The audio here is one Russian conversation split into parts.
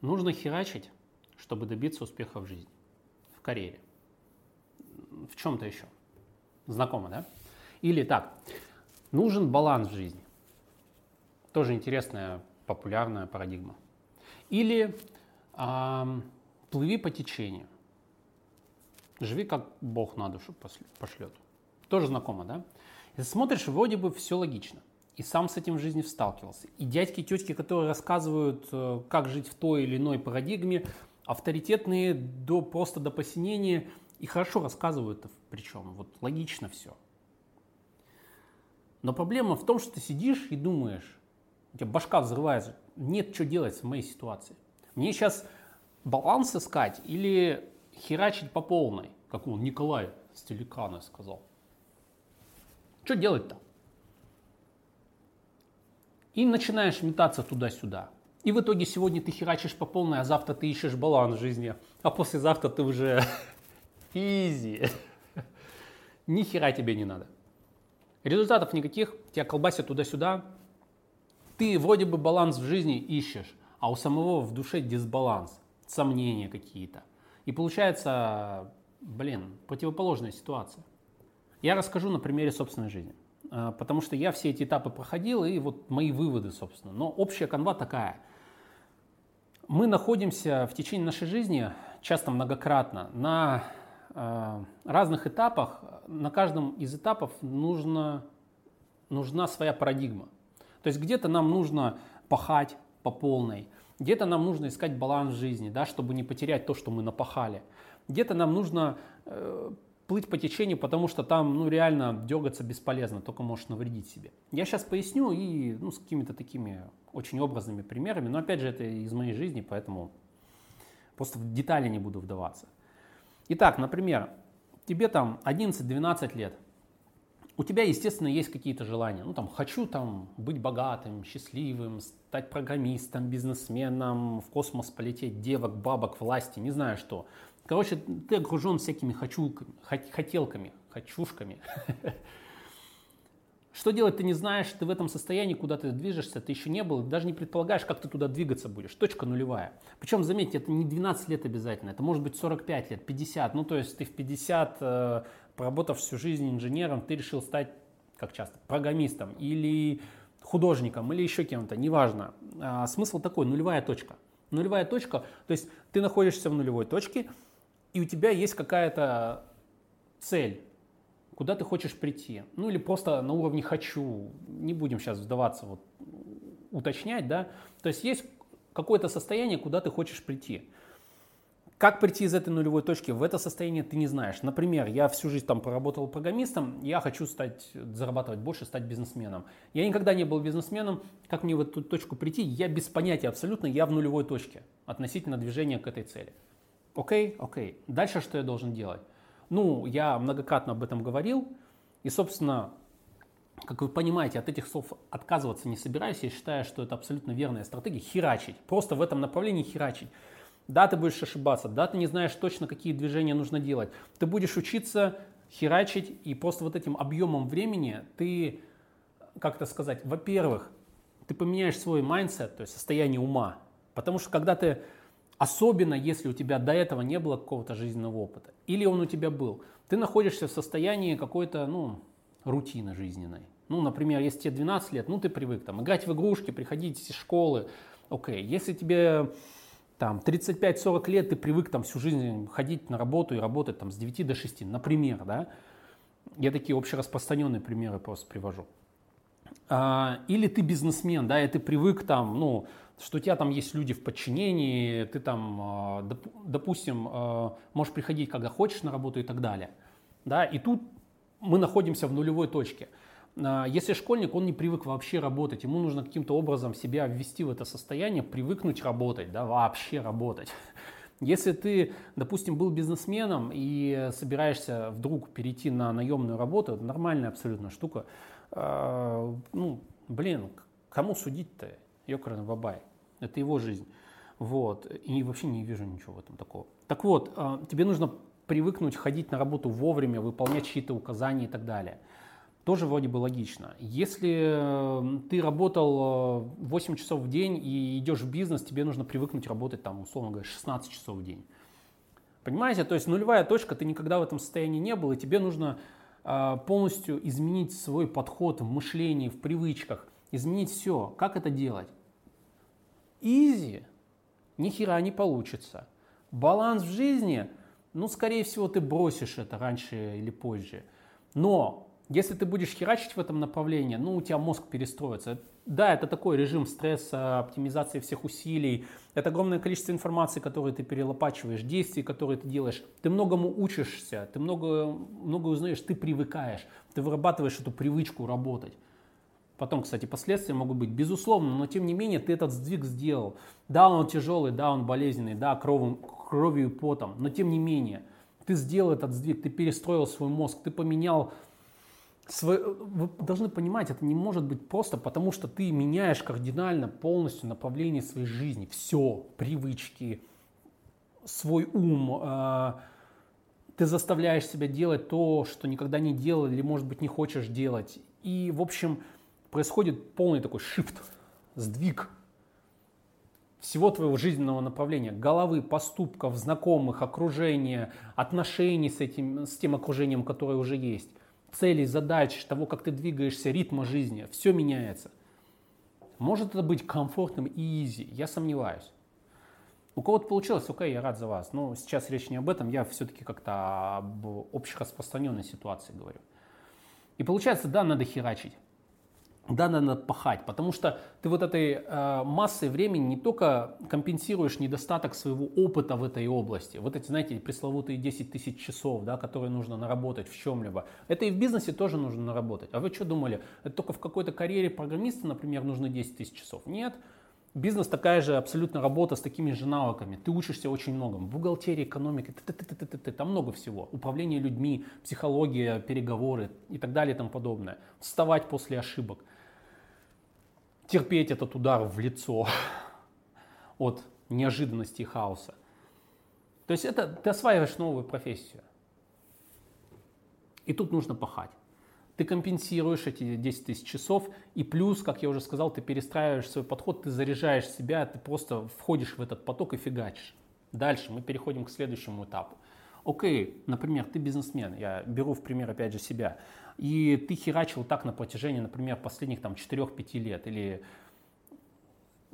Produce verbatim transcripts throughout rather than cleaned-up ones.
Нужно херачить, чтобы добиться успеха в жизни, в карьере, в чем-то еще. Знакомо, да? Или так, нужен баланс в жизни. Тоже интересная, популярная парадигма. Или э, плыви по течению. Живи, как Бог на душу пошлет. Тоже знакомо, да? И смотришь, вроде бы все логично. И сам с этим в жизни сталкивался. И дядьки, тетки, которые рассказывают, как жить в той или иной парадигме, авторитетные до, просто до посинения. И хорошо рассказывают, причем вот логично все. Но проблема в том, что ты сидишь и думаешь, у тебя башка взрывается, нет, что делать в моей ситуации. Мне сейчас баланс искать или херачить по полной, как он Николай с телекана сказал. Что делать-то? И начинаешь метаться туда-сюда. И в итоге сегодня ты херачишь по полной, а завтра ты ищешь баланс в жизни. А послезавтра ты уже изи. Ни хера тебе не надо. Результатов никаких, тебя колбасят туда-сюда. Ты вроде бы баланс в жизни ищешь, а у самого в душе дисбаланс, сомнения какие-то. И получается, блин, противоположная ситуация. Я расскажу на примере собственной жизни, потому что я все эти этапы проходил, и вот мои выводы, собственно. Но общая канва такая. Мы находимся в течение нашей жизни, часто многократно, на э, разных этапах. На каждом из этапов нужно, нужна своя парадигма. То есть где-то нам нужно пахать по полной, где-то нам нужно искать баланс в жизни, да, чтобы не потерять то, что мы напахали. Где-то нам нужно э, плыть по течению, потому что там ну, реально дергаться бесполезно, только можешь навредить себе. Я сейчас поясню и ну, с какими-то такими очень образными примерами, но опять же это из моей жизни, поэтому просто в детали не буду вдаваться. Итак, например, тебе там одиннадцать-двенадцать лет, у тебя, естественно, есть какие-то желания. Ну, там, хочу там быть богатым, счастливым, стать программистом, бизнесменом, в космос полететь, девок, бабок, власти, не знаю что. Короче, ты окружен всякими хочулками, хотелками, хочушками. Что делать ты не знаешь, ты в этом состоянии, куда ты движешься, ты еще не был, даже не предполагаешь, как ты туда двигаться будешь. Точка нулевая. Причем, заметьте, это не двенадцать лет обязательно, это может быть сорок пять лет, пятьдесят. Ну, то есть ты в пятьдесят, э, проработав всю жизнь инженером, ты решил стать, как часто, программистом или художником, или еще кем-то, неважно. А, смысл такой, нулевая точка. Нулевая точка, то есть ты находишься в нулевой точке, и у тебя есть какая-то цель, куда ты хочешь прийти, ну или просто на уровне «хочу», не будем сейчас вдаваться, вот, уточнять, да, то есть есть какое-то состояние, куда ты хочешь прийти. Как прийти из этой нулевой точки в это состояние, ты не знаешь. Например, я всю жизнь там проработал программистом, я хочу стать, зарабатывать больше, стать бизнесменом. Я никогда не был бизнесменом, как мне в эту точку прийти, я без понятия абсолютно, я в нулевой точке относительно движения к этой цели. Окей, окей, дальше что я должен делать? Ну, я многократно об этом говорил, и, собственно, как вы понимаете, от этих слов отказываться не собираюсь, я считаю, что это абсолютно верная стратегия, херачить, просто в этом направлении херачить. Да, ты будешь ошибаться, да, ты не знаешь точно, какие движения нужно делать, ты будешь учиться херачить, и просто вот этим объемом времени ты, как это сказать, во-первых, ты поменяешь свой майндсет, то есть состояние ума, потому что когда ты... Особенно, если у тебя до этого не было какого-то жизненного опыта, или он у тебя был, ты находишься в состоянии какой-то, ну, рутины жизненной. Ну, например, если тебе двенадцать лет, ну, ты привык там играть в игрушки, приходить из школы, окей. Если тебе там тридцать пять-сорок лет, ты привык там всю жизнь ходить на работу и работать там с девяти до шести, например, да. Я такие общераспространенные примеры просто привожу. Или ты бизнесмен, да, и ты привык там, ну, что у тебя там есть люди в подчинении, ты там, допустим, можешь приходить, когда хочешь на работу и так далее, да, и тут мы находимся в нулевой точке. Если школьник, он не привык вообще работать, ему нужно каким-то образом себя ввести в это состояние, привыкнуть работать, да, вообще работать. Если ты, допустим, был бизнесменом и собираешься вдруг перейти на наемную работу, это нормальная абсолютно штука. Ну, блин, кому судить-то? Ёкарный бабай. Это его жизнь. Вот. И вообще не вижу ничего в этом такого. Так вот, тебе нужно привыкнуть ходить на работу вовремя, выполнять чьи-то указания и так далее. Тоже вроде бы логично. Если ты работал восемь часов в день и идешь в бизнес, тебе нужно привыкнуть работать, там, условно говоря, шестнадцать часов в день. Понимаете? То есть нулевая точка, ты никогда в этом состоянии не был, и тебе нужно э, полностью изменить свой подход в мышлении, в привычках, изменить все. Как это делать? Изи? Ни хера не получится. Баланс в жизни? Ну, скорее всего, ты бросишь это раньше или позже. Но... Если ты будешь херачить в этом направлении, ну, у тебя мозг перестроится. Да, это такой режим стресса, оптимизации всех усилий. Это огромное количество информации, которую ты перелопачиваешь, действий, которые ты делаешь. Ты многому учишься, ты много, много узнаешь, ты привыкаешь. Ты вырабатываешь эту привычку работать. Потом, кстати, последствия могут быть, безусловно, но тем не менее ты этот сдвиг сделал. Да, он тяжелый, да, он болезненный, да, кровью, кровью и потом. Но тем не менее ты сделал этот сдвиг, ты перестроил свой мозг, ты поменял... Вы должны понимать, это не может быть просто, потому что ты меняешь кардинально полностью направление своей жизни. Все, привычки, свой ум. Ты заставляешь себя делать то, что никогда не делал или, может быть, не хочешь делать. И, в общем, происходит полный такой шифт, сдвиг всего твоего жизненного направления, головы, поступков, знакомых, окружения, отношений с этим, с тем окружением, которое уже есть. Целей, задач, того, как ты двигаешься, ритма жизни, все меняется. Может это быть комфортным и изи? Я сомневаюсь. У кого-то получилось, окей, я рад за вас. Но сейчас речь не об этом, я все-таки как-то об общераспространенной ситуации говорю. И получается, да, надо херачить, да, надо пахать, потому что ты вот этой э, массой времени не только компенсируешь недостаток своего опыта в этой области, вот эти, знаете, пресловутые десять тысяч часов, да, которые нужно наработать в чем-либо, это и в бизнесе тоже нужно наработать. А вы что думали, это только в какой-то карьере программиста, например, нужно десять тысяч часов? Нет, бизнес такая же абсолютно работа с такими же навыками, ты учишься очень многому, бухгалтерия, экономика, там много всего, управление людьми, психология, переговоры и так далее и тому подобное, вставать после ошибок. Терпеть этот удар в лицо от неожиданности и хаоса. То есть это ты осваиваешь новую профессию. И тут нужно пахать. Ты компенсируешь эти десять тысяч часов. И плюс, как я уже сказал, ты перестраиваешь свой подход, ты заряжаешь себя, ты просто входишь в этот поток и фигачишь. Дальше мы переходим к следующему этапу. Окей, например, ты бизнесмен, я беру в пример опять же себя, и ты херачил так на протяжении, например, последних там, четыре-пять лет, или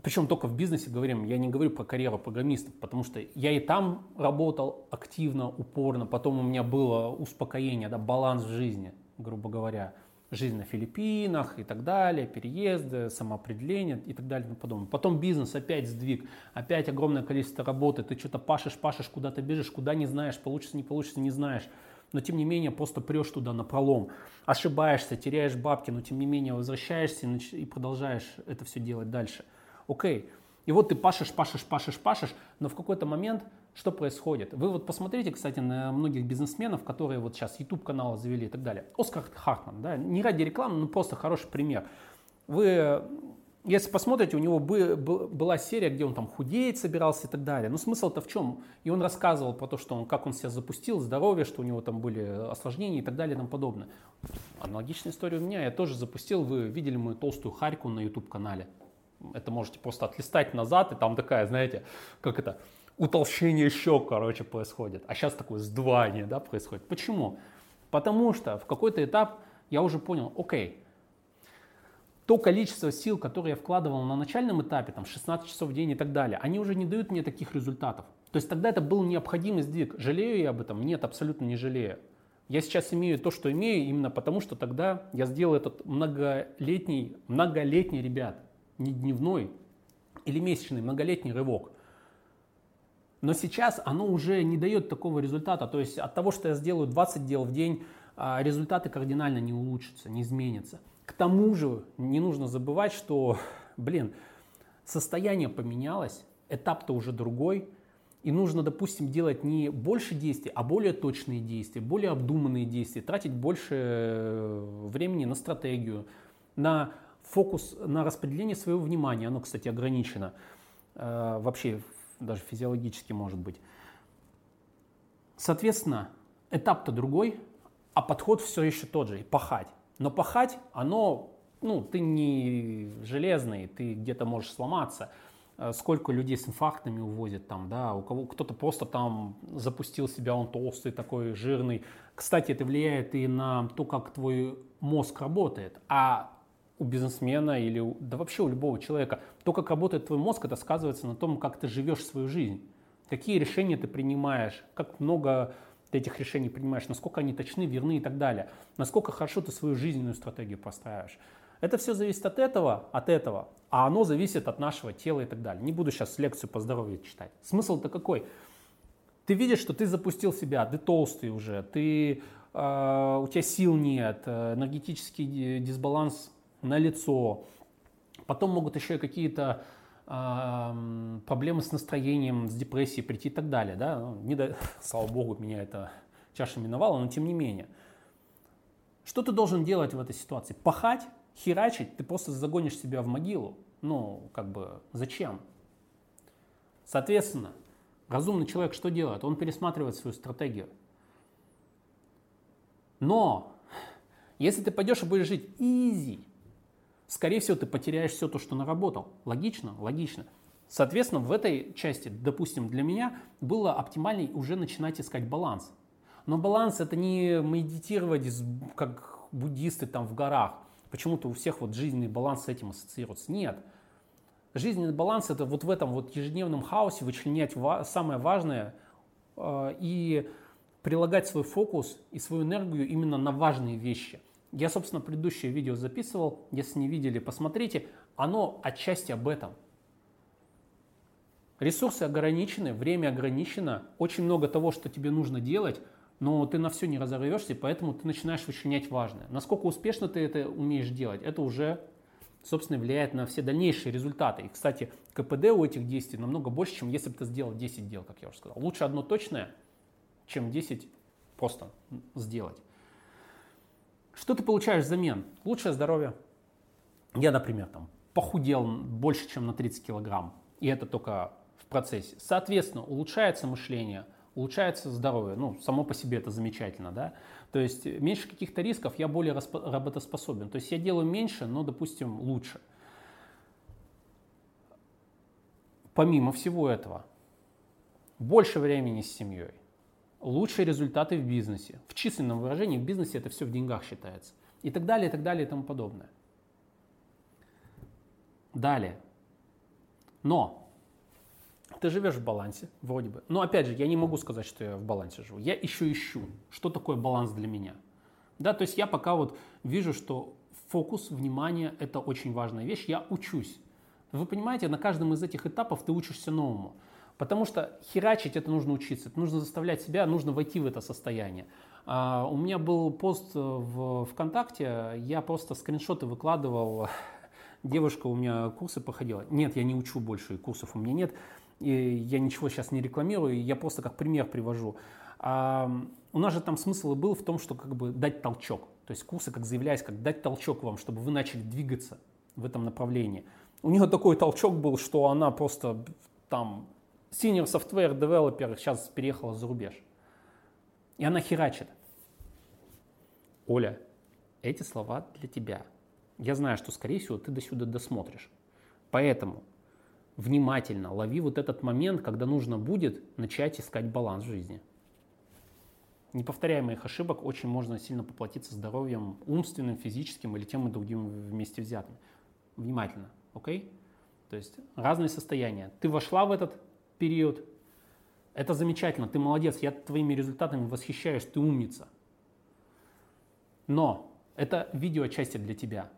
причем только в бизнесе говорим, я не говорю про карьеру программистов, потому что я и там работал активно, упорно, потом у меня было успокоение, да, баланс в жизни, грубо говоря, жизнь на Филиппинах и так далее, переезды, самоопределение и так далее и тому подобное. Потом бизнес, опять сдвиг, опять огромное количество работы, ты что-то пашешь, пашешь, куда-то бежишь, куда не знаешь, получится, не получится, не знаешь. Но тем не менее просто прешь туда напролом, ошибаешься, теряешь бабки, но тем не менее возвращаешься и продолжаешь это все делать дальше. Окей, и вот ты пашешь, пашешь, пашешь, пашешь, но в какой-то момент что происходит? Вы вот посмотрите, кстати, на многих бизнесменов, которые вот сейчас YouTube-каналы завели и так далее. Оскар Хартман, да, не ради рекламы, но просто хороший пример. Вы, если посмотрите, у него бы, бы, была серия, где он там худеет, собирался и так далее. Но смысл-то в чем? И он рассказывал про то, что он, как он себя запустил, здоровье, что у него там были осложнения и так далее и тому подобное. Аналогичная история у меня. Я тоже запустил, вы видели мою толстую харьку на YouTube-канале. Это можете просто отлистать назад, и там такая, знаете, как это... Утолщение щек, короче, происходит. А сейчас такое сдвоение, да, происходит. Почему? Потому что в какой-то этап я уже понял, окей, то количество сил, которые я вкладывал на начальном этапе, там, шестнадцать часов в день и так далее, они уже не дают мне таких результатов. То есть тогда это был необходимый сдвиг. Жалею я об этом? Нет, абсолютно не жалею. Я сейчас имею то, что имею, именно потому, что тогда я сделал этот многолетний, многолетний, ребят, не дневной или месячный, многолетний рывок. Но сейчас оно уже не дает такого результата. То есть от того, что я сделаю двадцать дел в день, результаты кардинально не улучшатся, не изменятся. К тому же не нужно забывать, что, блин, состояние поменялось, этап-то уже другой. И нужно, допустим, делать не больше действий, а более точные действия, более обдуманные действия, тратить больше времени на стратегию, на фокус, на распределение своего внимания. Оно, кстати, ограничено вообще даже физиологически может быть. Соответственно, этап-то другой, а подход все еще тот же, и пахать. Но пахать, оно, ну, ты не железный, ты где-то можешь сломаться. Сколько людей с инфарктами увозят там, да, у кого кто-то просто там запустил себя, он толстый такой, жирный. Кстати, это влияет и на то, как твой мозг работает. А у бизнесмена или у, да вообще у любого человека, то, как работает твой мозг, это сказывается на том, как ты живешь свою жизнь. Какие решения ты принимаешь, как много ты этих решений принимаешь, насколько они точны, верны и так далее. Насколько хорошо ты свою жизненную стратегию простраиваешь. Это все зависит от этого, от этого, а оно зависит от нашего тела и так далее. Не буду сейчас лекцию по здоровью читать. Смысл-то какой? Ты видишь, что ты запустил себя, ты толстый уже, ты, э, у тебя сил нет, энергетический дисбаланс налицо. Потом могут еще и какие-то э, проблемы с настроением, с депрессией прийти и так далее. Да? Ну, не до... Слава богу, меня эта чаша миновала, но тем не менее. Что ты должен делать в этой ситуации? Пахать? Херачить, ты просто загонишь себя в могилу. Ну, как бы, зачем? Соответственно, разумный человек что делает? Он пересматривает свою стратегию. Но, если ты пойдешь и будешь жить easy, скорее всего, ты потеряешь все то, что наработал. Логично? Логично. Соответственно, в этой части, допустим, для меня было оптимальней уже начинать искать баланс. Но баланс — это не медитировать, как буддисты там в горах. Почему-то у всех вот жизненный баланс с этим ассоциируется. Нет. Жизненный баланс — это вот в этом вот ежедневном хаосе вычленять ва- самое важное э, и прилагать свой фокус и свою энергию именно на важные вещи. Я, собственно, предыдущее видео записывал. Если не видели, посмотрите. Оно отчасти об этом. Ресурсы ограничены, время ограничено. Очень много того, что тебе нужно делать, но ты на все не разорвешься, поэтому ты начинаешь вычленять важное. Насколько успешно ты это умеешь делать, это уже, собственно, влияет на все дальнейшие результаты. И, кстати, ка пэ дэ у этих действий намного больше, чем если бы ты сделал десять дел, как я уже сказал. Лучше одно точное, чем десять просто сделать. Что ты получаешь взамен? Лучшее здоровье. Я, например, там, похудел больше, чем на тридцать килограмм, и это только в процессе. Соответственно, улучшается мышление, улучшается здоровье, ну, само по себе это замечательно, да, то есть меньше каких-то рисков, я более расп- работоспособен, то есть я делаю меньше, но, допустим, лучше. Помимо всего этого, больше времени с семьей, лучшие результаты в бизнесе, в численном выражении, в бизнесе это все в деньгах считается, и так далее, и так далее, и тому подобное. Далее. Но... Ты живешь в балансе, вроде бы. Но опять же, я не могу сказать, что я в балансе живу. Я еще ищу, что такое баланс для меня. Да, то есть я пока вот вижу, что фокус, внимание – это очень важная вещь. Я учусь. Вы понимаете, на каждом из этих этапов ты учишься новому. Потому что херачить – это нужно учиться. Это нужно заставлять себя, нужно войти в это состояние. А, у меня был пост в ВКонтакте, я просто скриншоты выкладывал. Девушка у меня курсы проходила. Нет, я не учу больше, и курсов у меня нет. И я ничего сейчас не рекламирую, я просто как пример привожу. А у нас же там смысл и был в том, что как бы дать толчок. То есть курсы, как заявляюсь, как дать толчок вам, чтобы вы начали двигаться в этом направлении. У нее такой толчок был, что она просто там senior software developer сейчас переехала за рубеж. И она херачит. Оля, эти слова для тебя. Я знаю, что, скорее всего, ты до сюда досмотришь. Поэтому... Внимательно лови вот этот момент, когда нужно будет начать искать баланс в жизни. Не повторяя моих ошибок, очень можно сильно поплатиться здоровьем умственным, физическим или тем и другим вместе взятым. Внимательно, окей? То есть разные состояния. Ты вошла в этот период, это замечательно, ты молодец, я твоими результатами восхищаюсь, ты умница. Но это видео отчасти для тебя.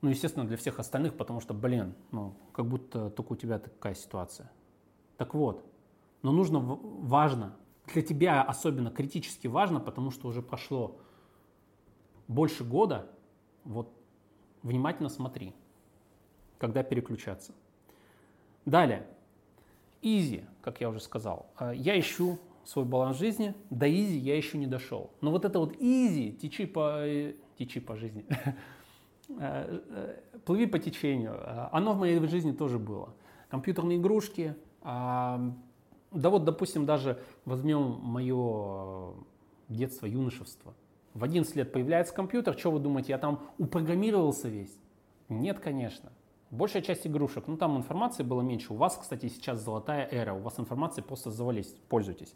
Ну, естественно, для всех остальных, потому что, блин, ну, как будто только у тебя такая ситуация. Так вот, но нужно, важно, для тебя особенно критически важно, потому что уже прошло больше года, вот, внимательно смотри, когда переключаться. Далее, изи, как я уже сказал, я ищу свой баланс жизни, до изи я еще не дошел. Но вот это вот изи, течи по, течи по жизни... Плыви по течению. Оно в моей жизни тоже было. Компьютерные игрушки. Да вот, допустим, даже возьмем мое детство, юношество. В одиннадцать лет появляется компьютер, что вы думаете, я там упрограммировался весь? Нет, конечно. Большая часть игрушек, ну там информации было меньше. У вас, кстати, сейчас золотая эра, у вас информации просто завались, пользуйтесь.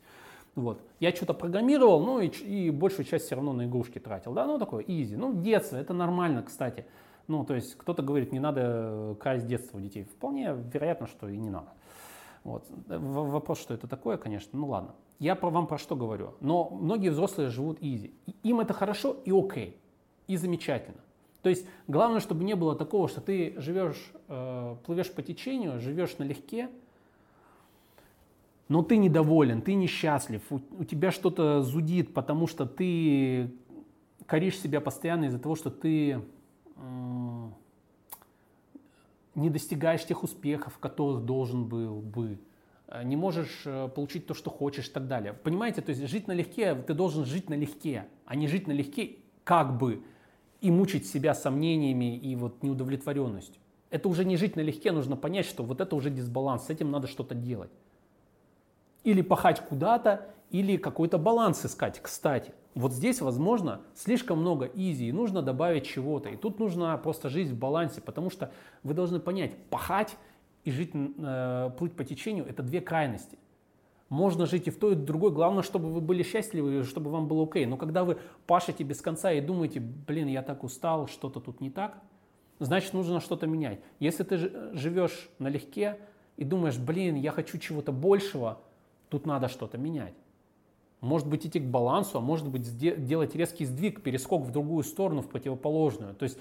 Вот. Я что-то программировал, ну и, и большую часть все равно на игрушки тратил. Да, ну такое, изи. Ну, детство, это нормально, кстати. Ну, то есть кто-то говорит, не надо красть детство у детей. Вполне вероятно, что и не надо. Вот. Вопрос, что это такое, конечно, ну ладно. Я про вам про что говорю. Но многие взрослые живут изи. Им это хорошо и окей, и замечательно. То есть главное, чтобы не было такого, что ты живешь, э, плывешь по течению, живешь налегке, но ты недоволен, ты несчастлив, у, у тебя что-то зудит, потому что ты коришь себя постоянно из-за того, что ты э, не достигаешь тех успехов, которых должен был бы, не можешь получить то, что хочешь и так далее. Понимаете, то есть жить налегке, ты должен жить налегке, а не жить налегке как бы. И мучить себя сомнениями и вот неудовлетворенностью. Это уже не жить налегке, нужно понять, что вот это уже дисбаланс, с этим надо что-то делать. Или пахать куда-то, или какой-то баланс искать, кстати. Вот здесь, возможно, слишком много изи, и нужно добавить чего-то. И тут нужно просто жить в балансе, потому что вы должны понять, пахать и жить, э, плыть по течению – это две крайности. Можно жить и в той, и в другой. Главное, чтобы вы были счастливы, чтобы вам было окей. Но когда вы пашете без конца и думаете, блин, я так устал, что-то тут не так, значит, нужно что-то менять. Если ты живешь налегке и думаешь, блин, я хочу чего-то большего, тут надо что-то менять. Может быть, идти к балансу, а может быть, делать резкий сдвиг, перескок в другую сторону, в противоположную. То есть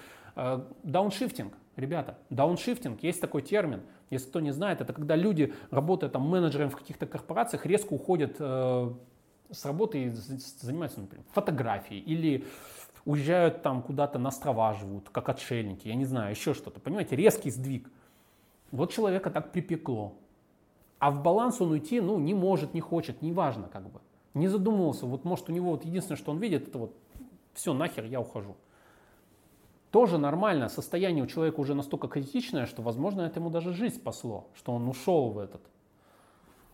дауншифтинг. Ребята, дауншифтинг, есть такой термин, если кто не знает, это когда люди, работая там менеджером в каких-то корпорациях, резко уходят э, с работы и занимаются, например, фотографией, или уезжают там куда-то на острова живут, как отшельники, я не знаю, еще что-то, понимаете, резкий сдвиг. Вот человека так припекло, а в баланс он уйти, ну, не может, не хочет, неважно как бы, не задумывался, вот может у него вот единственное, что он видит, это вот все, нахер я ухожу. Тоже нормально, состояние у человека уже настолько критичное, что, возможно, это ему даже жизнь спасло, что он ушел в, этот,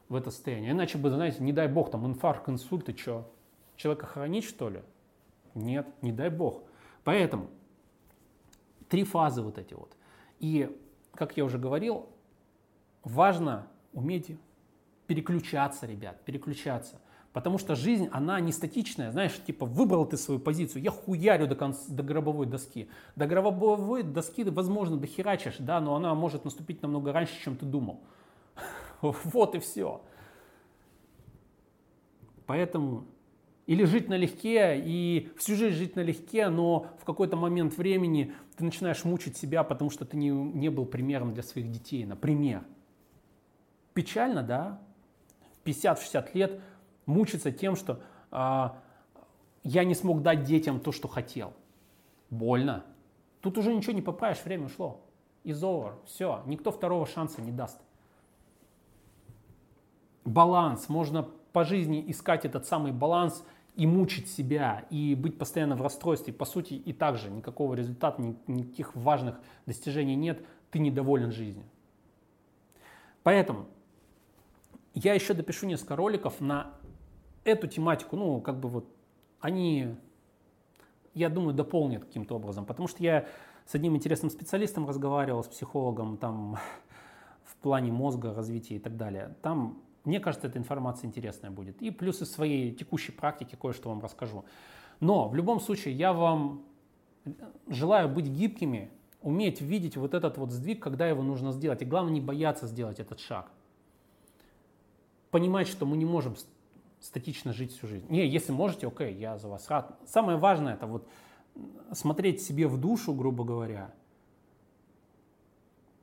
в это состояние. Иначе бы, знаете, не дай бог, там инфаркт, инсульт и что? Человека хоронить, что ли? Нет, не дай бог. Поэтому три фазы вот эти вот. И, как я уже говорил, важно уметь переключаться, ребят, переключаться. Потому что жизнь, она не статичная, знаешь, типа выбрал ты свою позицию, я хуярю до, конца, до гробовой доски. До гробовой доски ты, возможно, дохерачишь, да, но она может наступить намного раньше, чем ты думал. Вот и все. Поэтому или жить налегке, и всю жизнь жить налегке, но в какой-то момент времени ты начинаешь мучить себя, потому что ты не, не был примером для своих детей, например. Печально, да, в пятьдесят-шестьдесят лет мучиться тем, что э, я не смог дать детям то, что хотел. Больно. Тут уже ничего не поправишь, время ушло. Is over. Все. Никто второго шанса не даст. Баланс. Можно по жизни искать этот самый баланс и мучить себя, и быть постоянно в расстройстве. По сути, и так же никакого результата, никаких важных достижений нет. Ты недоволен жизнью. Поэтому я еще допишу несколько роликов на эту тематику, ну, как бы вот, они, я думаю, дополнят каким-то образом, потому что я с одним интересным специалистом разговаривал, с психологом, там, в плане мозга, развития и так далее. Там, мне кажется, эта информация интересная будет. И плюс из своей текущей практики кое-что вам расскажу. Но в любом случае я вам желаю быть гибкими, уметь видеть вот этот вот сдвиг, когда его нужно сделать. И главное, не бояться сделать этот шаг. Понимать, что мы не можем статично жить всю жизнь. Не, если можете, окей, я за вас рад. Самое важное это вот смотреть себе в душу, грубо говоря.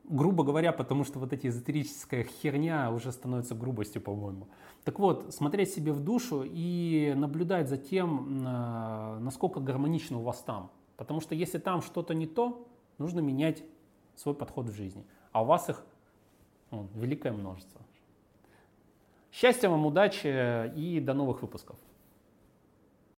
Грубо говоря, потому что вот эта эзотерическая херня уже становится грубостью, по-моему. Так вот, смотреть себе в душу и наблюдать за тем, насколько гармонично у вас там. Потому что если там что-то не то, нужно менять свой подход в жизни. А у вас их вон, великое множество. Счастья вам, удачи и до новых выпусков.